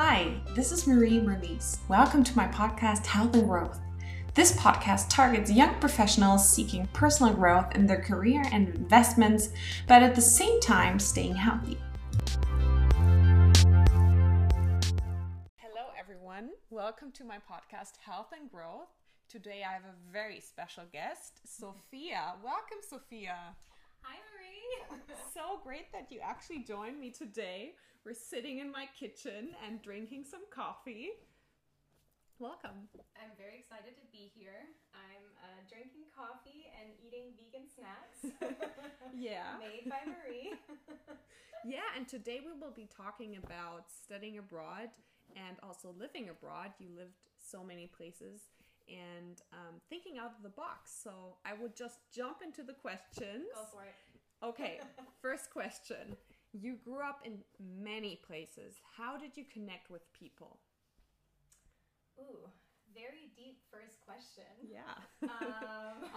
Hi, this is Marie Merlise. Welcome to my podcast, Health and Growth. This podcast targets young professionals seeking personal growth in their career and investments, but at the same time, staying healthy. Hello, everyone. Welcome to my podcast, Health and Growth. Today, I have a very special guest, Sophia. Welcome, Sophia. Hi, Marie. So great that you actually joined me today. We're sitting in my kitchen and drinking some coffee. Welcome. I'm very excited to be here. I'm drinking coffee and eating vegan snacks. Yeah. Made by Marie. Yeah, and today we will be talking about studying abroad and also living abroad. You lived so many places and thinking out of the box. So I would just jump into the questions. Go for it. Okay, first question. You grew up in many places. How did you connect with people? Ooh, very deep first question. Yeah.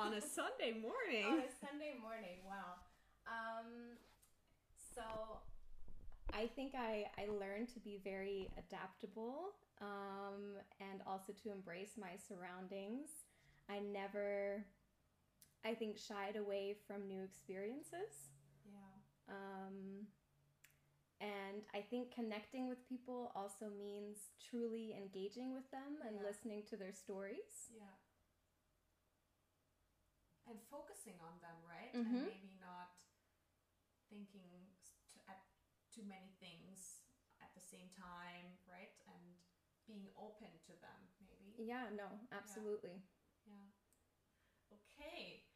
On a Sunday morning. On a Sunday morning, wow. So I think I learned to be very adaptable and also to embrace my surroundings. I never, I think, shied away from new experiences. Yeah. And I think connecting with people also means truly engaging with them and listening to their stories. Yeah. And focusing on them, right? Mm-hmm. And maybe not thinking at too many things at the same time, right? And being open to them, maybe. Yeah, no, absolutely. Yeah. Okay.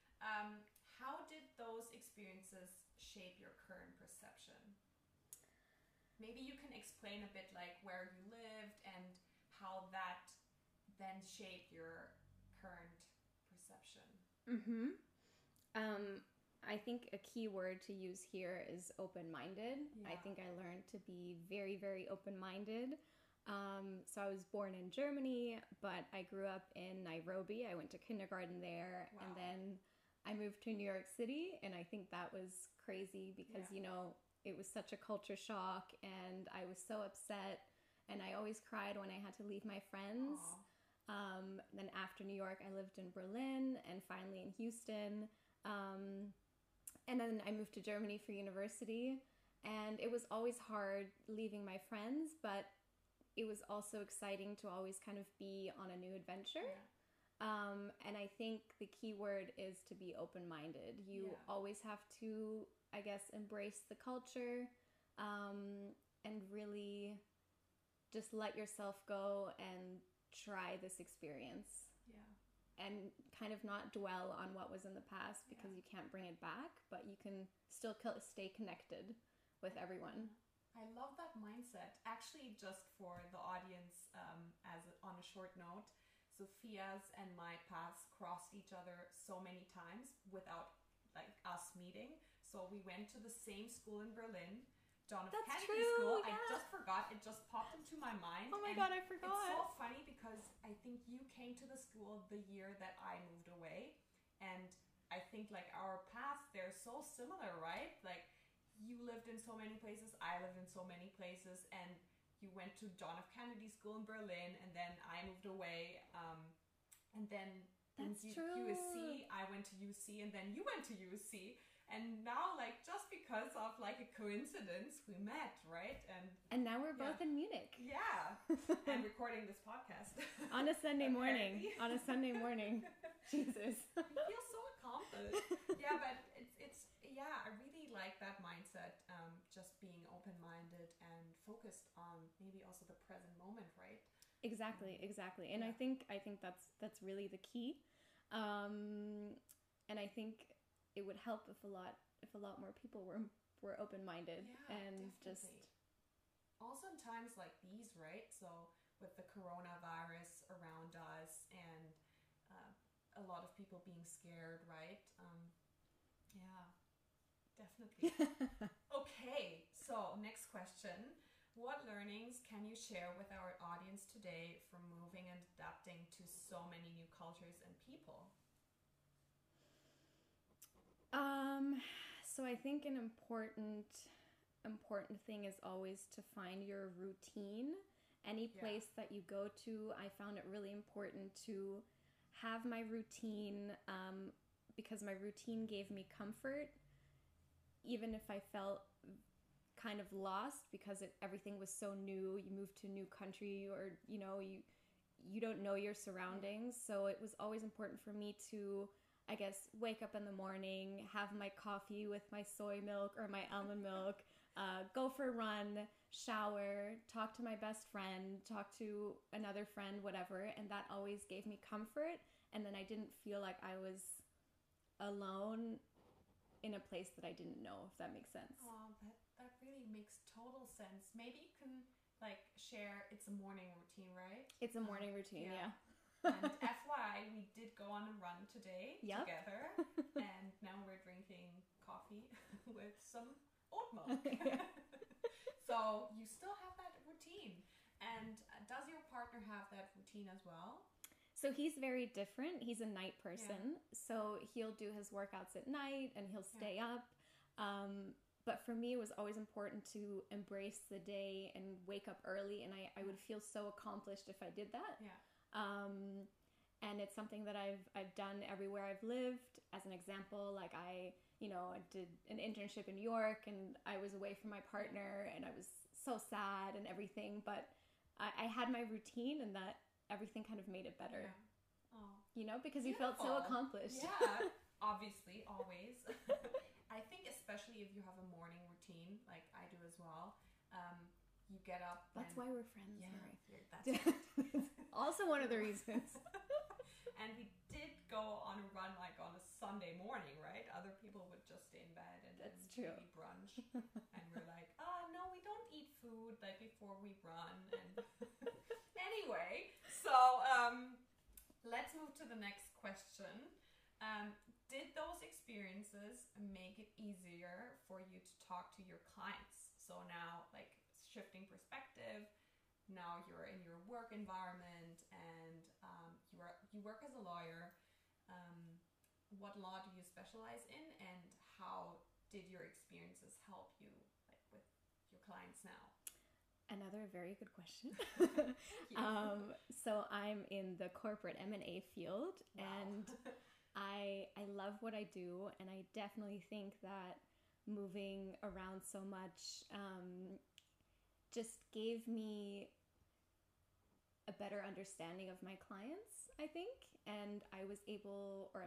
How did those experiences shape your current perception? Maybe you can explain a bit like where you lived and how that then shaped your current perception. Mm-hmm. I think a key word to use here is open-minded. Yeah. I think I learned to be very, very open-minded. So I was born in Germany, but I grew up in Nairobi. I went to kindergarten there. Wow. And then I moved to New York City, and I think that was crazy because, you know, it was such a culture shock, and I was so upset, and I always cried when I had to leave my friends. Then after New York, I lived in Berlin, and finally in Houston, and then I moved to Germany for university, and it was always hard leaving my friends, but it was also exciting to always kind of be on a new adventure. Yeah. And I think the key word is to be open-minded. You always have to, I guess, embrace the culture, and really just let yourself go and try this experience. Yeah. And kind of not dwell on what was in the past because you can't bring it back, but you can still stay connected with everyone. I love that mindset. Actually, just for the audience, on a short note, Sophia's and my paths crossed each other so many times without like us meeting. So we went to the same school in Berlin, John F. Kennedy School. Yeah. I just forgot. It just popped into my mind. Oh my God, I forgot. It's so funny because I think you came to the school the year that I moved away. And I think like our paths, they're so similar, right? Like you lived in so many places. I lived in so many places. And you went to John F. Kennedy School in Berlin, and then I moved away, and then USC, I went to UC, and then you went to UC, and now, like, just because of, like, a coincidence, we met, right? And now we're both in Munich. Yeah, and recording this podcast. On a Sunday morning, on a Sunday morning. Jesus. I feel so accomplished. Yeah, but it's I really like that mindset, just being open-minded and focused on maybe also the present moment, right? Exactly. And I think that's really the key. And I think it would help if a lot more people were open-minded and definitely. Just also in times like these, right? So with the coronavirus around us and a lot of people being scared, right? Definitely. Okay, so next question. What learnings can you share with our audience today from moving and adapting to so many new cultures and people? So I think an important thing is always to find your routine any place that you go to. I found it really important to have my routine, because my routine gave me comfort, even if I felt kind of lost, because everything was so new. You move to a new country, or, you know, you don't know your surroundings. So it was always important for me to, I guess, wake up in the morning, have my coffee with my soy milk or my almond milk, go for a run, shower, talk to my best friend, talk to another friend, whatever. And that always gave me comfort. And then I didn't feel like I was alone in a place that I didn't know, if that makes sense. Oh, that really makes total sense. Maybe you can like share, it's a morning routine, right? It's a morning routine, yeah. And FYI, we did go on a run today together, and now we're drinking coffee with some oat milk. So you still have that routine. And does your partner have that routine as well? So he's very different. He's a night person. Yeah. So he'll do his workouts at night and he'll stay up. But for me, it was always important to embrace the day and wake up early. And I would feel so accomplished if I did that. Yeah. And it's something that I've done everywhere I've lived. As an example, like I did an internship in New York and I was away from my partner and I was so sad and everything, but I had my routine and that everything kind of made it better, because Beautiful. You felt so accomplished. Yeah, obviously, always. I think especially if you have a morning routine, like I do as well, you get up. That's why we're friends. Yeah, that's also one of the reasons. And we did go on a run like on a Sunday morning, right? Other people would just stay in bed and that's true. Maybe brunch. And we're like, no, we don't eat food like before we run. And anyway, so let's move to the next question. Did those experiences make it easier for you to talk to your clients? So now, like, shifting perspective, now you're in your work environment and you work as a lawyer. What law do you specialize in, and how did your experiences help you, like, with your clients now? Another very good question. Thank you. So I'm in the corporate M&A field. Wow. And I love what I do, and I definitely think that moving around so much just gave me a better understanding of my clients, I think. And I'm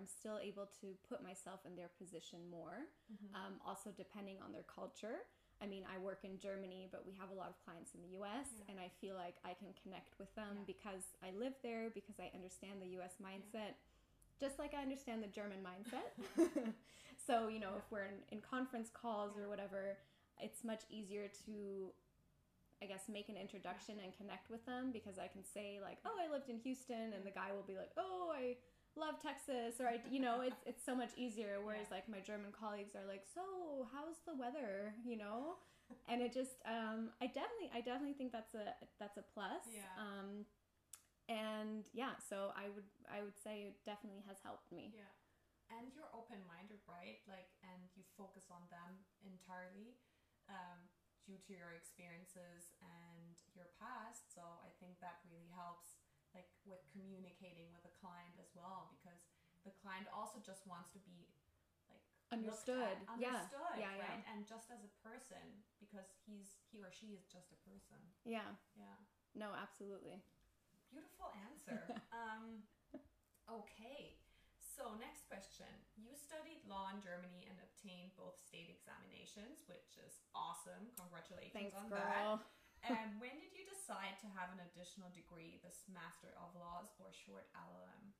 still able to put myself in their position more. Mm-hmm. Also depending on their culture. I mean, I work in Germany, but we have a lot of clients in the US, and I feel like I can connect with them because I live there, because I understand the US mindset, just like I understand the German mindset. So, if we're in conference calls or whatever, it's much easier to, I guess, make an introduction and connect with them, because I can say like, oh, I lived in Houston, and the guy will be like, oh, I love Texas, or it's so much easier. Whereas like my German colleagues are like, so how's the weather, and it just, I definitely think that's a plus. Yeah. So I would say it definitely has helped me. Yeah. And you're open-minded, right? Like, and you focus on them entirely. Due to your experiences and your past. So I think that really helps, like, with communicating with a client as well, because the client also just wants to be like understood, right? And just as a person, because he or she is just a person. Yeah. No, absolutely. Beautiful answer. Okay. So next question. You studied law in Germany and obtained both state examinations, which is awesome. Congratulations. Thanks, on girl. That. And when did you decide to have an additional degree, this Master of Laws, or short LLM?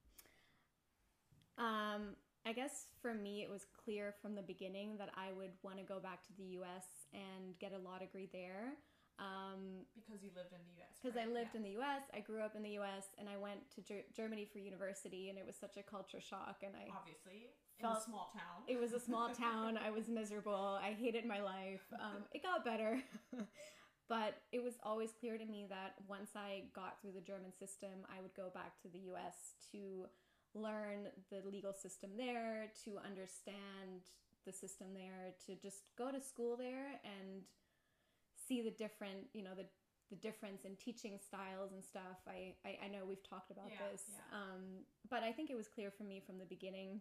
I guess for me, it was clear from the beginning that I would want to go back to the US and get a law degree there. Because you lived in the US. Because I lived in the US, I grew up in the US, and I went to Germany for university, and it was such a culture shock. And I obviously felt in a small town. It was a small town. I was miserable. I hated my life. It got better, but it was always clear to me that once I got through the German system, I would go back to the US to learn the legal system there, to understand the system there, to just go to school there and see the different, the the difference in teaching styles and stuff. I know we've talked about this. Yeah. But I think it was clear for me from the beginning.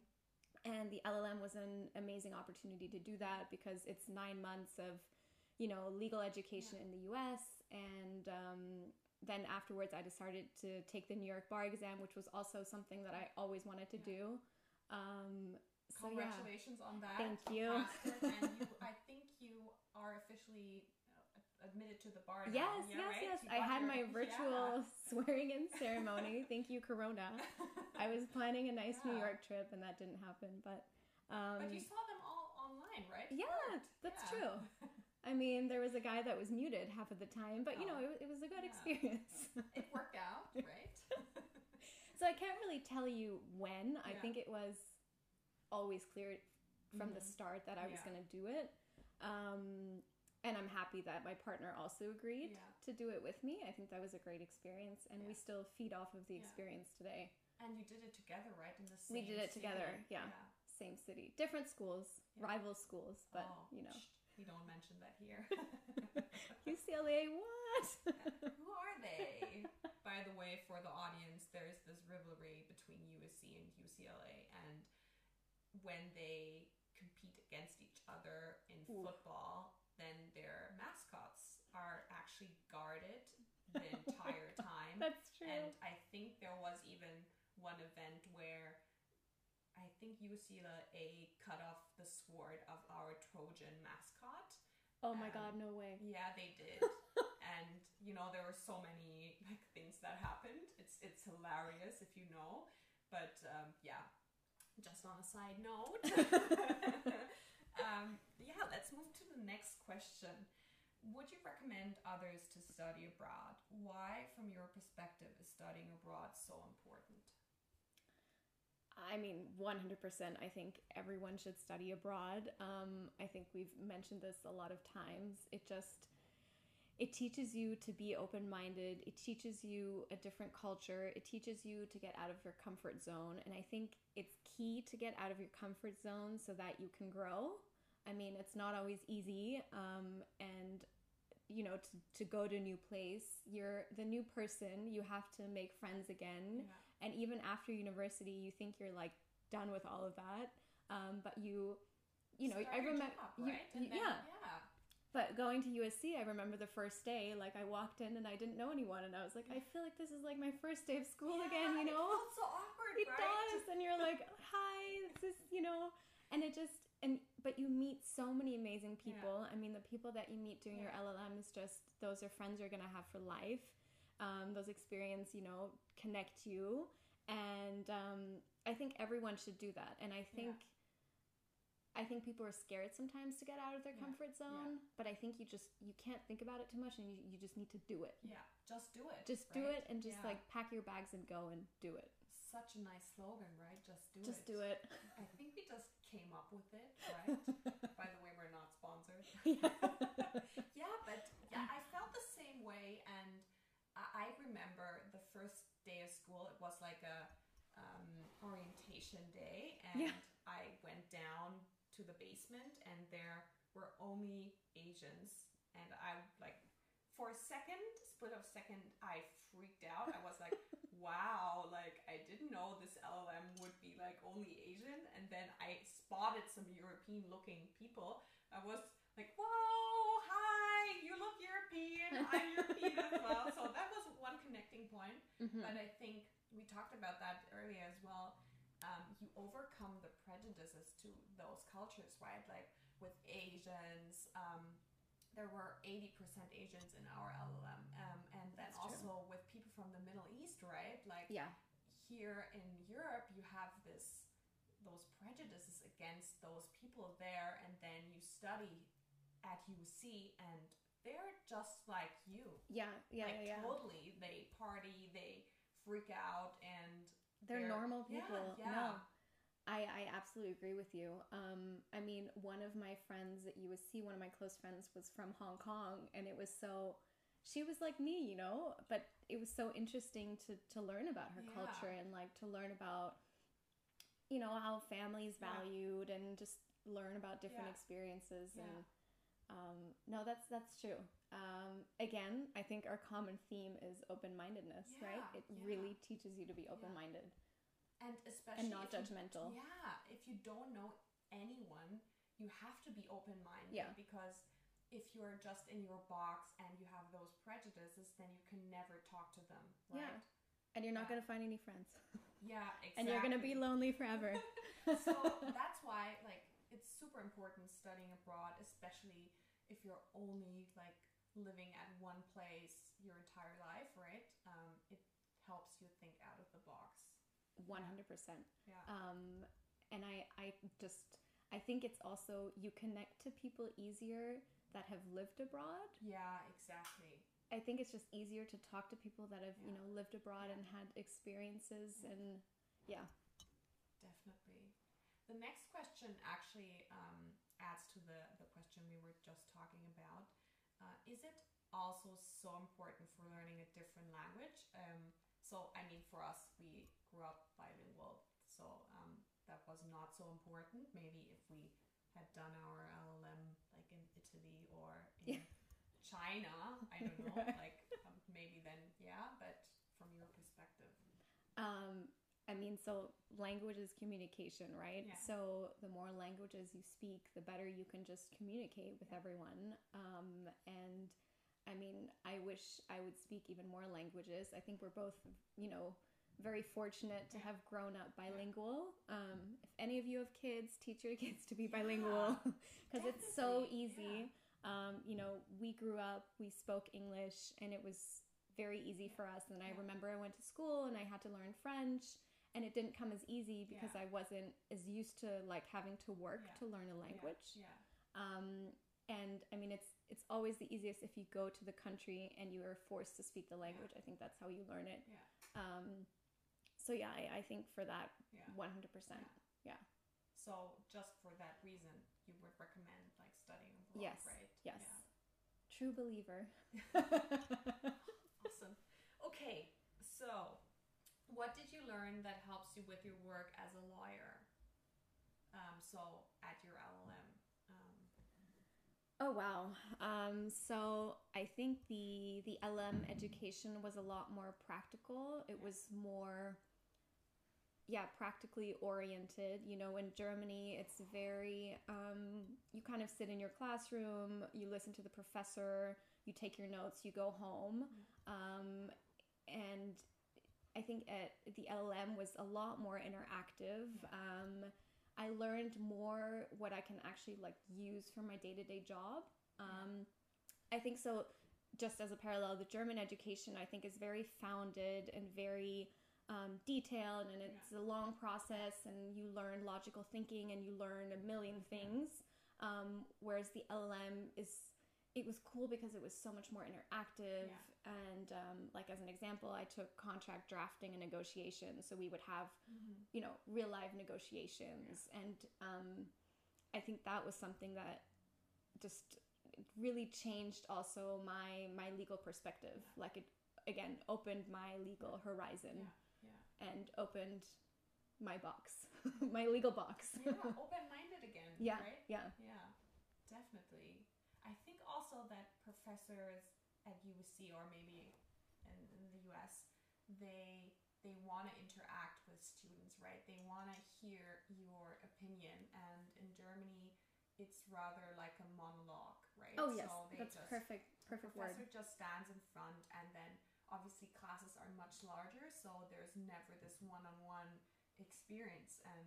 And the LLM was an amazing opportunity to do that, because it's 9 months of, you know, legal education in the US. And then afterwards, I decided to take the New York Bar Exam, which was also something that I always wanted to do. Congratulations on that. Thank you. And I think you are officially admitted to the bar now. Yes, right? I had my virtual swearing-in ceremony. Thank you, Corona. I was planning a nice New York trip, and that didn't happen. But you saw them all online, right? Yeah, that's true. I mean, there was a guy that was muted half of the time, but, you know, it was a good experience. It worked out, right? So I can't really tell you when. I think it was always clear from the start that I was going to do it. And I'm happy that my partner also agreed to do it with me. I think that was a great experience, and we still feed off of the experience today. And you did it together, right? In the same city? We did it together, yeah. Same city. Different schools, rival schools, but, you know. We don't mention that here. UCLA, what? Who are they? By the way, for the audience, there's this rivalry between USC and UCLA, and when they compete against each other in football, then their mascots are actually guarded the entire time. That's true. And I think there was even one event where I think UCLA cut off the sword of our Trojan mascot. Oh my God, no way. Yeah, they did. And, you know, there were so many like things that happened. It's hilarious if you know. But yeah, just on a side note. Yeah, let's move to the next question. Would you recommend others to study abroad? Why, from your perspective, is studying abroad so important? I mean, 100%. I think everyone should study abroad. I think we've mentioned this a lot of times. It teaches you to be open-minded. It teaches you a different culture. It teaches you to get out of your comfort zone. And I think it's key to get out of your comfort zone so that you can grow. I mean, it's not always easy. And, you know, to go to a new place, you're the new person. You have to make friends again. Yeah. And even after university, you think you're, like, done with all of that. But you know, I remember... right? Yeah. But going to USC, I remember the first day, like, I walked in and I didn't know anyone. And I was like, I feel like this is, like, my first day of school again, you know? It felt so awkward, right? It does. And you're like, hi, this is, you know. And it just, but you meet so many amazing people. Yeah. I mean, the people that you meet doing your LLM is just, those are friends you're going to have for life. Those experiences, you know, connect you. And I think everyone should do that. And I think people are scared sometimes to get out of their comfort zone, but I think you can't think about it too much, and you just need to do it. Yeah, just do it. Just do it, and just like pack your bags and go and do it. Such a nice slogan, right? Just do it. Just do it. I think we just came up with it, right? By the way, we're not sponsored. Yeah, but yeah, I felt the same way, and I remember the first day of school. It was like a orientation day, and I went down to the basement, and there were only Asians, and I, like, for a second, split of second, I freaked out. I was like, wow, like, I didn't know this LLM would be, like, only Asian. And then I spotted some European looking people. I was like, whoa, hi, you look European, I'm European as well. So that was one connecting point. Mm-hmm. But I think we talked about that earlier as well. You overcome the prejudices to those cultures, right? Like with Asians, there were 80% Asians in our LLM. And then also with people from the Middle East, right? Like here in Europe, you have those prejudices against those people there. And then you study at UC, and they're just like you. Yeah. Totally. They party, they freak out, and they're normal people. No, I absolutely agree with you. I mean, one of my friends that you would see, one of my close friends, was from Hong Kong, and it was so, she was like me, you know, but it was so interesting to learn about her culture, and like to learn about, you know, how family's valued, and just learn about different experiences. And No, that's true. Again, I think our common theme is open-mindedness, right? It really teaches you to be open-minded. And especially... And not judgmental. If you don't know anyone, you have to be open-minded because if you're just in your box and you have those prejudices, then you can never talk to them, right? And you're not going to find any friends. Exactly. And you're going to be lonely forever. So that's why, like, it's super important studying abroad, especially if you're only, like, living at one place your entire life, right? It helps you think out of the box. 100%. And I think it's also, you connect to people easier that have lived abroad. Yeah, exactly. I think it's just easier to talk to people that have, you know, lived abroad and had experiences and, Definitely. The next question actually adds to the question we were just talking about. Is it also so important for learning a different language? So, I mean, for us, we grew up bilingual, so that was not so important. Maybe if we had done our LLM like in Italy or in China, I don't know, like maybe then, but from your perspective. I mean, so language is communication, right? So the more languages you speak, the better you can just communicate with everyone. And I mean, I wish I would speak even more languages. I think we're both, you know, very fortunate to have grown up bilingual. If any of you have kids, teach your kids to be bilingual because it's so easy. You know, we grew up, we spoke English, and it was very easy for us. And I remember I went to school and I had to learn French, and it didn't come as easy because I wasn't as used to like having to work to learn a language. And I mean, it's always the easiest if you go to the country and you are forced to speak the language. I think that's how you learn it. So yeah, I think for that, 100%. So just for that reason, you would recommend like studying abroad, right? True believer. Awesome. Okay, so what did you learn that helps you with your work as a lawyer? So at your LLM. Oh, wow. So I think the LM education was a lot more practical. It was more, practically oriented. You know, in Germany, it's very, you kind of sit in your classroom, you listen to the professor, you take your notes, you go home. And I think the LLM was a lot more interactive. I learned more what I can actually like use for my day-to-day job. I think so, just as a parallel, the German education I think is very founded and very detailed, and it's a long process, and you learn logical thinking and you learn a million things. Whereas the LLM it was cool because it was so much more interactive. And like as an example, I took contract drafting and negotiation. So we would have, you know, real live negotiations. And I think that was something that just really changed also my legal perspective. Like it, again, opened my legal horizon and opened my box, my legal box. Open-minded again, right? Yeah, definitely. I think also that professors at USC or maybe in the US, they want to interact with students, right? They want to hear your opinion, and in Germany, it's rather like a monologue, right? Oh yes, so that's perfect word. The professor just stands in front, and then obviously classes are much larger, so there's never this one-on-one experience. And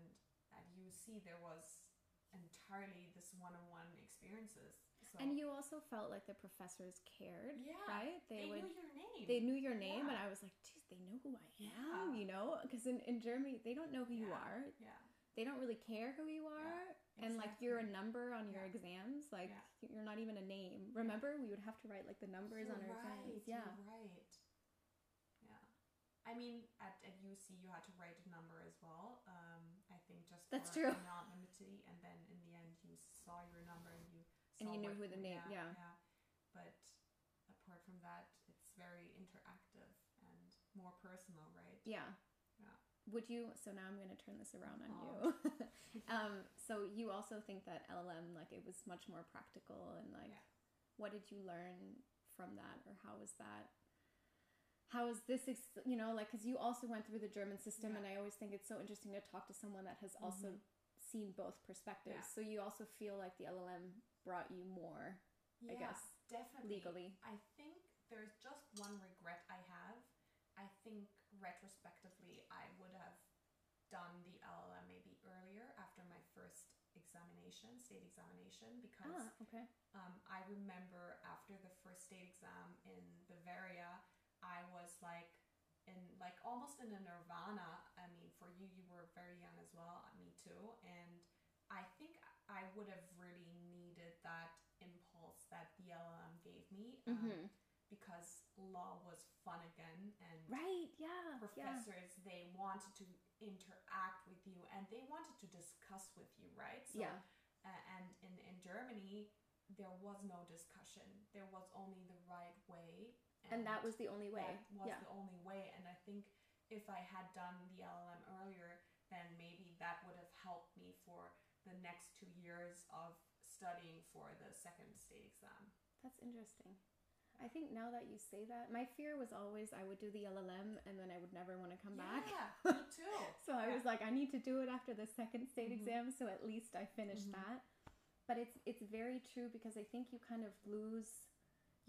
at USC, there was entirely this one-on-one experiences. So. And you also felt like the professors cared, right? They knew your name. They knew your name, and I was like, geez, they know who I am, you know? Because in Germany, they don't know who you are. They don't really care who you are. Exactly. And, like, you're a number on your exams. Like, you're not even a name. Remember, we would have to write, like, the numbers on our exams. I mean, at UC, you had to write a number as well. I think just that's for anonymity. And then in the end, you saw your number and you saw and you knew who the name. But apart from that, it's very interactive and more personal, right? Would you? So now I'm going to turn this around on you. So you also think that LLM, like, it was much more practical and like what did you learn from that, or how was that? How is this, you know, like, because you also went through the German system, yeah. and I always think it's so interesting to talk to someone that has mm-hmm. also seen both perspectives. Yeah. So you also feel like the LLM brought you more, yeah, I guess, definitely. Legally. I think there's just one regret I have. I think retrospectively I would have done the LLM maybe earlier after my first examination, state examination, because I remember after the first state exam in Bavaria, I was like in like almost in a nirvana. I mean, for you, you were very young as well, me too. And I think I would have really needed that impulse that the LLM gave me, because law was fun again. And professors, they wanted to interact with you and they wanted to discuss with you, right? So, and in Germany, there was no discussion. There was only the right way. And that was the only way. That was the only way. And I think if I had done the LLM earlier, then maybe that would have helped me for the next 2 years of studying for the second state exam. That's interesting. I think now that you say that, my fear was always I would do the LLM and then I would never want to come back. Yeah, me too. So I was like, I need to do it after the second state exam, so at least I finished that. But it's very true, because I think you kind of lose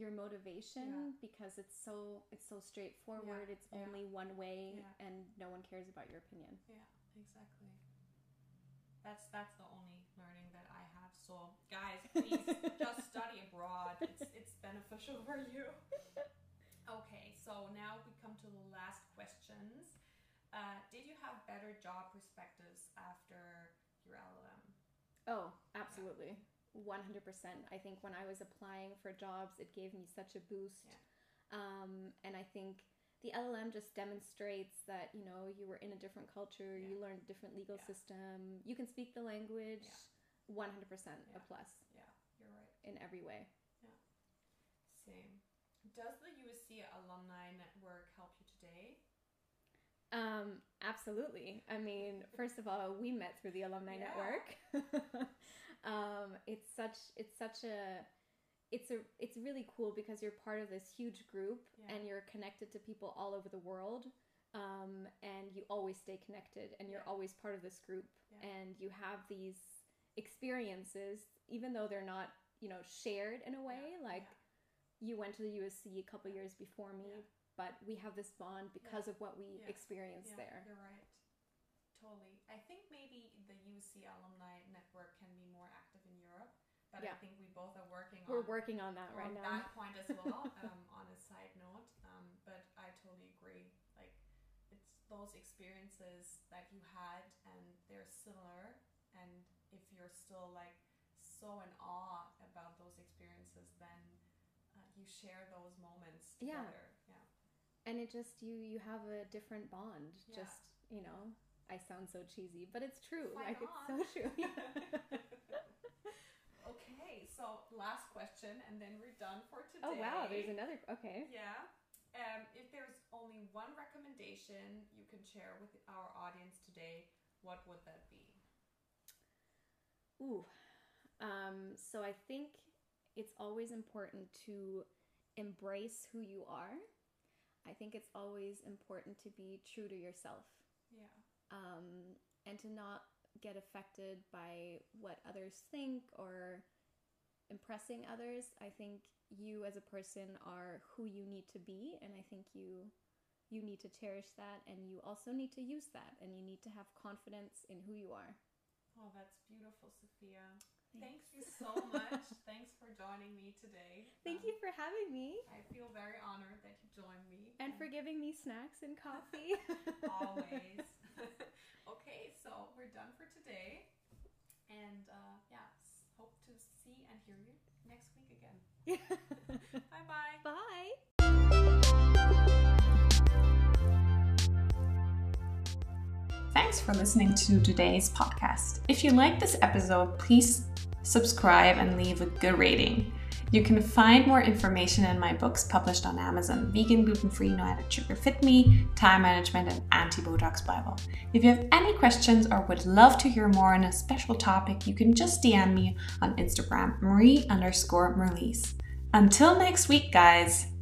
your motivation because it's so straightforward. It's only one way, and no one cares about your opinion. Yeah, exactly. That's the only learning that I have. So guys, please just study abroad. It's beneficial for you. Okay, so now we come to the last questions. Did you have better job perspectives after your LLM? Oh, absolutely. 100%. I think when I was applying for jobs, it gave me such a boost. Yeah. And I think the LLM just demonstrates that, you know, you were in a different culture, you learned a different legal system, you can speak the language, 100% a plus. Yeah, you're right. In every way. Yeah. Same. Does the USC alumni network help you today? Absolutely. I mean, first of all, we met through the alumni network. It's really cool because you're part of this huge group and you're connected to people all over the world. And you always stay connected and you're always part of this group and you have these experiences, even though they're not, you know, shared in a way, like you went to the USC a couple years before me, but we have this bond because of what we experienced there. You're right. Totally. I think maybe the UC alumni network can be more active in Europe, but I think we both are working on that right now. On that point as well, on a side note, but I totally agree. Like, it's those experiences that you had and they're similar, and if you're still like so in awe about those experiences, then you share those moments together. Yeah. And it just, you have a different bond, just, you know, I sound so cheesy, but it's true. It's so true. Okay, so last question, and then we're done for today. Oh, wow, there's another, okay. Yeah. If there's only one recommendation you can share with our audience today, what would that be? Ooh. So I think it's always important to embrace who you are. I think it's always important to be true to yourself. Yeah. And to not get affected by what others think or impressing others. I think you as a person are who you need to be, and I think you need to cherish that, and you also need to use that, and you need to have confidence in who you are. Oh, that's beautiful, Sophia. Thanks you so much. Thanks for joining me today. Thank you for having me. I feel very honored that you joined me. And for giving me snacks and coffee. Always. Okay, so we're done for today. And hope to see and hear you next week again. Bye-bye. Bye. Thanks for listening to today's podcast. If you like this episode, please subscribe and leave a good rating. You can find more information in my books published on Amazon: Vegan, Gluten-Free, No Added Sugar, Fit Me, Time Management, and Anti-Botox Bible. If you have any questions or would love to hear more on a special topic, you can just DM me on Instagram, Marie_Merlise. Until next week, guys.